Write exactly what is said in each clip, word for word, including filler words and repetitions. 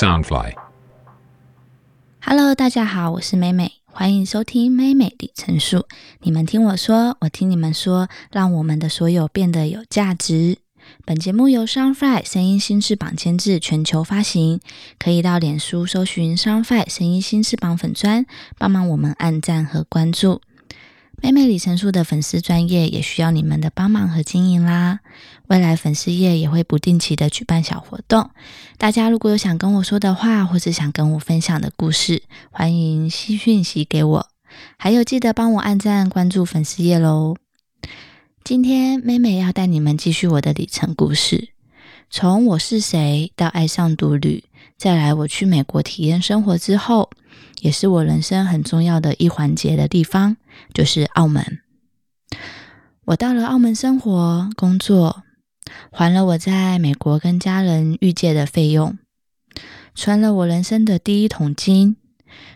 Soundfly。Hello， 大家好，我是美美，欢迎收听美美里程数。你们听我说，我听你们说，让我们的所有变得有价值。本节目由 Soundfly 声音新翅膀监制，全球发行。可以到脸书搜寻 Soundfly 声音新翅膀粉专，帮忙我们按赞和关注。美美里程数的粉丝专页也需要你们的帮忙和经营啦。未来粉丝页也会不定期的举办小活动，大家如果有想跟我说的话，或是想跟我分享的故事，欢迎私讯息给我。还有记得帮我按赞关注粉丝页咯。今天妹妹要带你们继续我的里程故事，从我是谁到爱上独旅，再来我去美国体验生活之后，也是我人生很重要的一环节的地方，就是澳门。我到了澳门生活、工作，还了我在美国跟家人遇借的费用，存了我人生的第一桶金，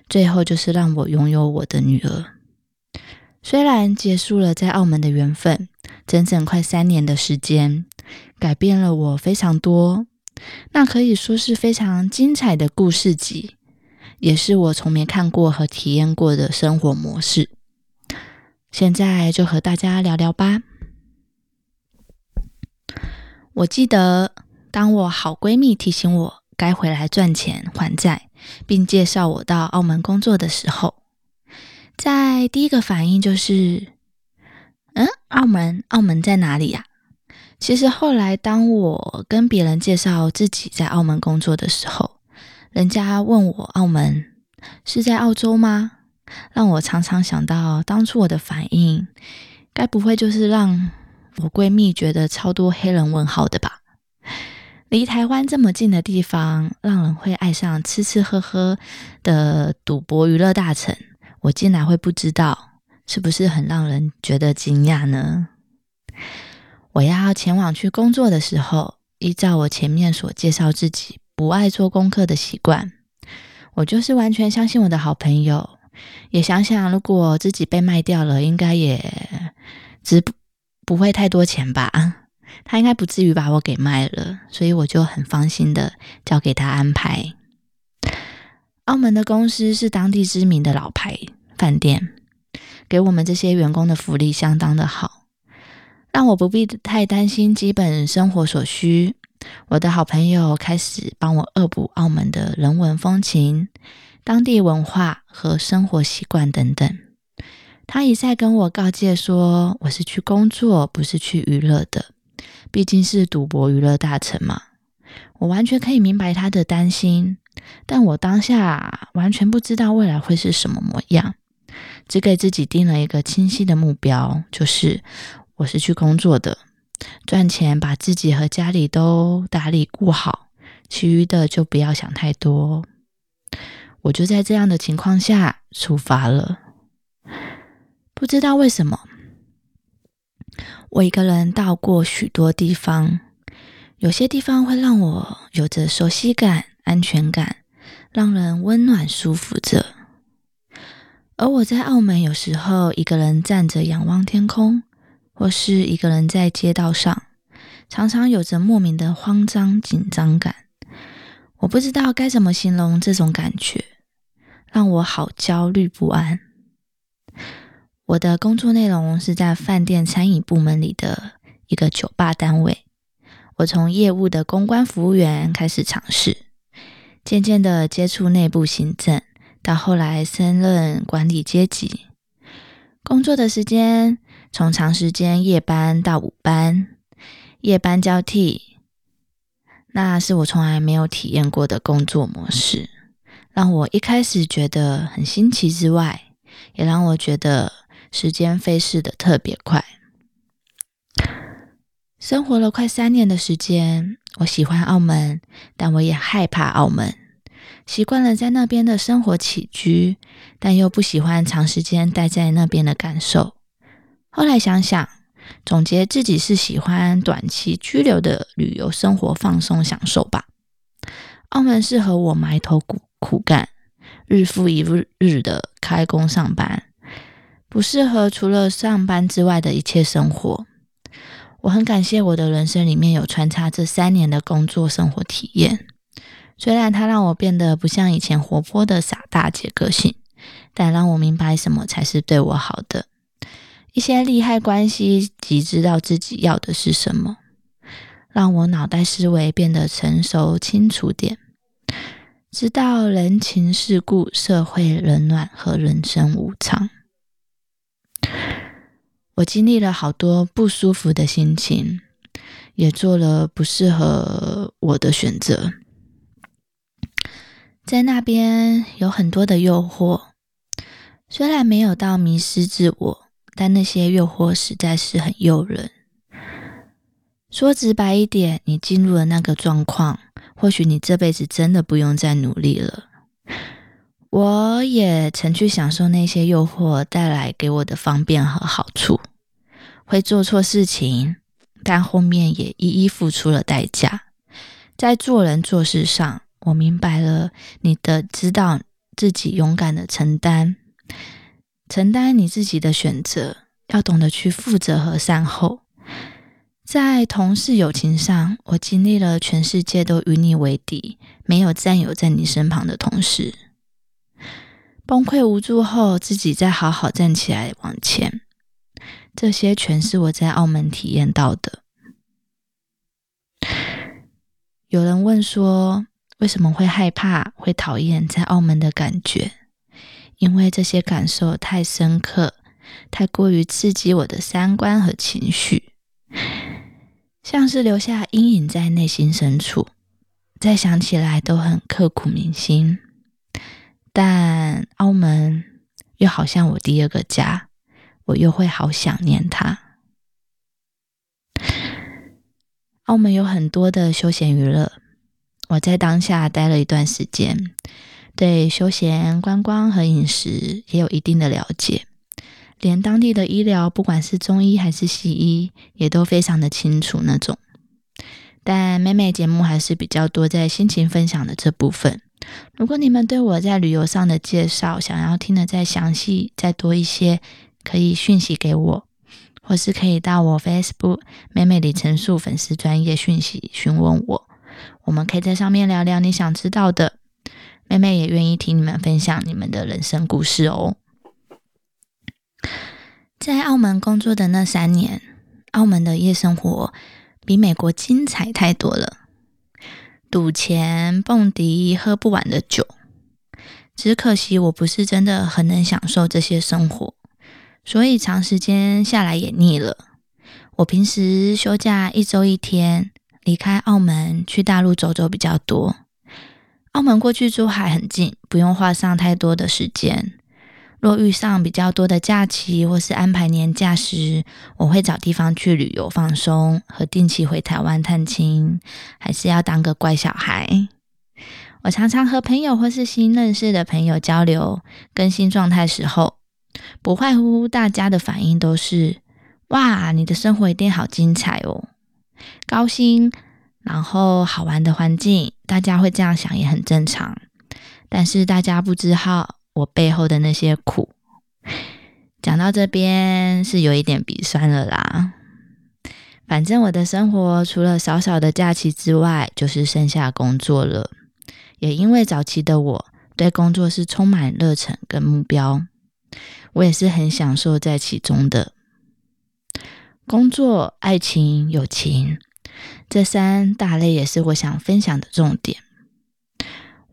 最后就是让我拥有我的女儿。虽然结束了在澳门的缘分，整整快三年的时间，改变了我非常多，那可以说是非常精彩的故事集，也是我从没看过和体验过的生活模式。现在就和大家聊聊吧。我记得，当我好闺蜜提醒我该回来赚钱还债，并介绍我到澳门工作的时候，在第一个反应就是，嗯，澳门，澳门在哪里呀？其实后来当我跟别人介绍自己在澳门工作的时候，人家问我澳门是在澳洲吗？让我常常想到当初我的反应，该不会就是让我闺蜜觉得超多黑人问号的吧？离台湾这么近的地方，让人会爱上吃吃喝喝的赌博娱乐大城，我竟然会不知道，是不是很让人觉得惊讶呢？我要前往去工作的时候，依照我前面所介绍自己不爱做功课的习惯，我就是完全相信我的好朋友，也想想如果自己被卖掉了，应该也值 不, 不会太多钱吧，他应该不至于把我给卖了，所以我就很放心的交给他安排。澳门的公司是当地知名的老牌饭店，给我们这些员工的福利相当的好，让我不必太担心基本生活所需。我的好朋友开始帮我恶补澳门的人文风情、当地文化和生活习惯等等。他一再跟我告诫说，我是去工作，不是去娱乐的，毕竟是赌博娱乐大城嘛。我完全可以明白他的担心，但我当下完全不知道未来会是什么模样，只给自己定了一个清晰的目标，就是我是去工作的，赚钱把自己和家里都打理顾好，其余的就不要想太多。我就在这样的情况下出发了。不知道为什么，我一个人到过许多地方，有些地方会让我有着熟悉感、安全感，让人温暖舒服着。而我在澳门有时候一个人站着仰望天空，或是一个人在街道上，常常有着莫名的慌张紧张感。我不知道该怎么形容这种感觉，让我好焦虑不安。我的工作内容是在饭店餐饮部门里的一个酒吧单位，我从业务的公关服务员开始尝试，渐渐的接触内部行政，到后来升任管理阶级。工作的时间从长时间夜班到午班，夜班交替，那是我从来没有体验过的工作模式，让我一开始觉得很新奇之外，也让我觉得时间飞逝的特别快。生活了快三年的时间，我喜欢澳门，但我也害怕澳门。习惯了在那边的生活起居，但又不喜欢长时间待在那边的感受。后来想想，总结自己是喜欢短期居留的旅游生活放松享受吧。澳门适合我埋头苦苦干，日复一日的开工上班，不适合除了上班之外的一切生活。我很感谢我的人生里面有穿插这三年的工作生活体验，虽然它让我变得不像以前活泼的傻大姐个性，但让我明白什么才是对我好的。一些利害关系即知道自己要的是什么，让我脑袋思维变得成熟清楚点，知道人情世故、社会冷暖和人生无常。我经历了好多不舒服的心情，也做了不适合我的选择。在那边有很多的诱惑，虽然没有到迷失自我，但那些诱惑实在是很诱人。说直白一点，你进入了那个状况，或许你这辈子真的不用再努力了。我也曾去享受那些诱惑带来给我的方便和好处，会做错事情，但后面也一一付出了代价。在做人做事上，我明白了你的知道自己勇敢的承担，承担你自己的选择，要懂得去负责和善后。在同事友情上，我经历了全世界都与你为敌，没有占有在你身旁的同事。崩溃无助后，自己再好好站起来往前，这些全是我在澳门体验到的。有人问说，为什么会害怕、会讨厌在澳门的感觉？因为这些感受太深刻，太过于刺激我的三观和情绪，像是留下阴影在内心深处，再想起来都很刻骨铭心。但澳门又好像我第二个家，我又会好想念它。澳门有很多的休闲娱乐，我在当下待了一段时间，对休闲观光和饮食也有一定的了解，连当地的医疗，不管是中医还是西医，也都非常的清楚那种。但妹妹节目还是比较多在心情分享的这部分，如果你们对我在旅游上的介绍想要听的再详细再多一些，可以讯息给我，或是可以到我 Facebook 妹妹李成素粉丝专页讯息询问我，我们可以在上面聊聊你想知道的。妹妹也愿意听你们分享你们的人生故事哦。在澳门工作的那三年，澳门的夜生活比美国精彩太多了，赌钱、蹦迪、喝不完的酒，只可惜我不是真的很能享受这些生活，所以长时间下来也腻了。我平时休假一周一天，离开澳门去大陆走走比较多。澳门过去珠海很近，不用花上太多的时间。若遇上比较多的假期或是安排年假时，我会找地方去旅游放松，和定期回台湾探亲，还是要当个乖小孩。我常常和朋友或是新认识的朋友交流更新状态时候，不外乎大家的反应都是，哇，你的生活一定好精彩哦，高薪，然后好玩的环境，大家会这样想也很正常。但是大家不知道我背后的那些苦。讲到这边是有一点鼻酸了啦。反正我的生活除了少少的假期之外，就是剩下工作了。也因为早期的我对工作是充满热忱跟目标，我也是很享受在其中的。工作、爱情、友情，这三大类也是我想分享的重点。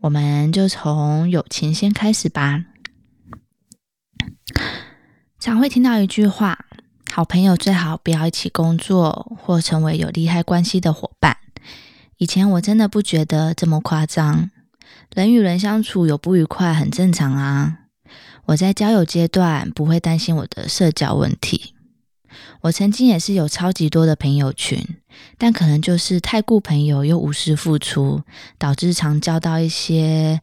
我们就从友情先开始吧。常会听到一句话，好朋友最好不要一起工作或成为有利害关系的伙伴。以前我真的不觉得这么夸张，人与人相处有不愉快很正常啊。我在交友阶段不会担心我的社交问题。我曾经也是有超级多的朋友群，但可能就是太顾朋友又无私付出，导致常交到一些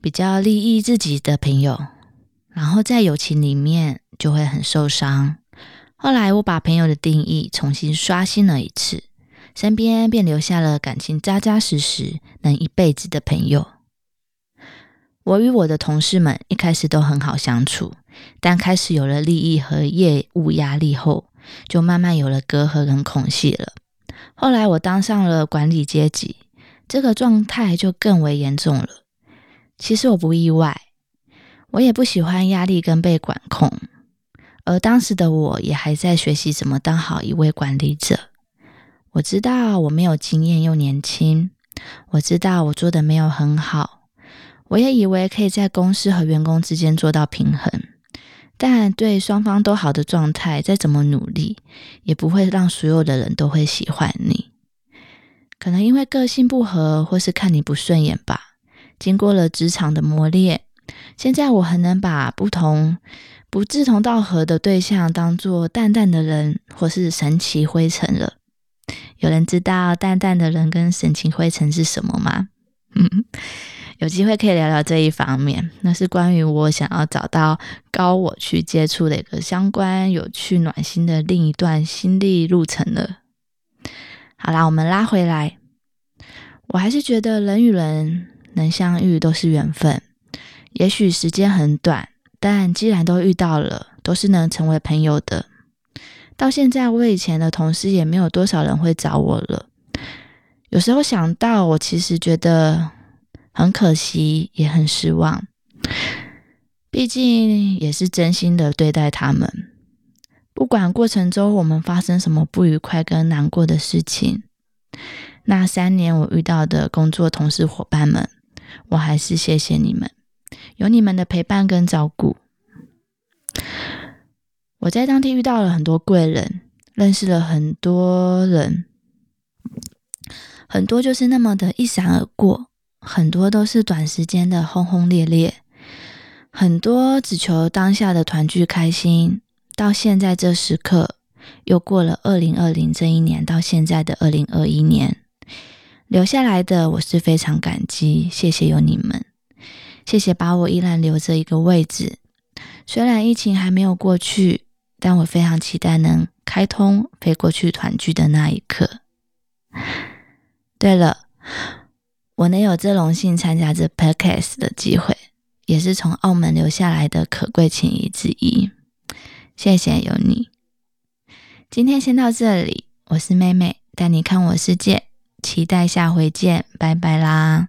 比较利益自己的朋友，然后在友情里面就会很受伤。后来我把朋友的定义重新刷新了一次，身边便留下了感情扎扎实实能一辈子的朋友。我与我的同事们一开始都很好相处，但开始有了利益和业务压力后，就慢慢有了隔阂跟空隙了。后来我当上了管理阶级，这个状态就更为严重了。其实我不意外，我也不喜欢压力跟被管控，而当时的我也还在学习怎么当好一位管理者。我知道我没有经验又年轻，我知道我做的没有很好，我也以为可以在公司和员工之间做到平衡，但对双方都好的状态，再怎么努力也不会让所有的人都会喜欢你。可能因为个性不合或是看你不顺眼吧，经过了职场的磨练，现在我很能把不同不志同道合的对象当作淡淡的人或是神奇灰尘了。有人知道淡淡的人跟神奇灰尘是什么吗？嗯，有机会可以聊聊这一方面，那是关于我想要找到高我去接触的一个相关有趣暖心的另一段心历路程了。好啦，我们拉回来，我还是觉得人与人能相遇都是缘分，也许时间很短，但既然都遇到了，都是能成为朋友的。到现在，我以前的同事也没有多少人会找我了。有时候想到，我其实觉得很可惜，也很失望。毕竟也是真心的对待他们。不管过程中我们发生什么不愉快跟难过的事情，那三年我遇到的工作同事伙伴们，我还是谢谢你们，有你们的陪伴跟照顾。我在当地遇到了很多贵人，认识了很多人，很多就是那么的一闪而过，很多都是短时间的轰轰烈烈，很多只求当下的团聚开心。到现在这时刻，又过了二零二零这一年，到现在的二零二一年，留下来的我是非常感激，谢谢有你们，谢谢把我依然留着一个位置。虽然疫情还没有过去，但我非常期待能开通飞过去团聚的那一刻。对了，我能有这荣幸参加这 podcast 的机会，也是从澳门留下来的可贵情谊之一。谢谢有你。今天先到这里，我是妹妹，带你看我世界，期待下回见，拜拜啦。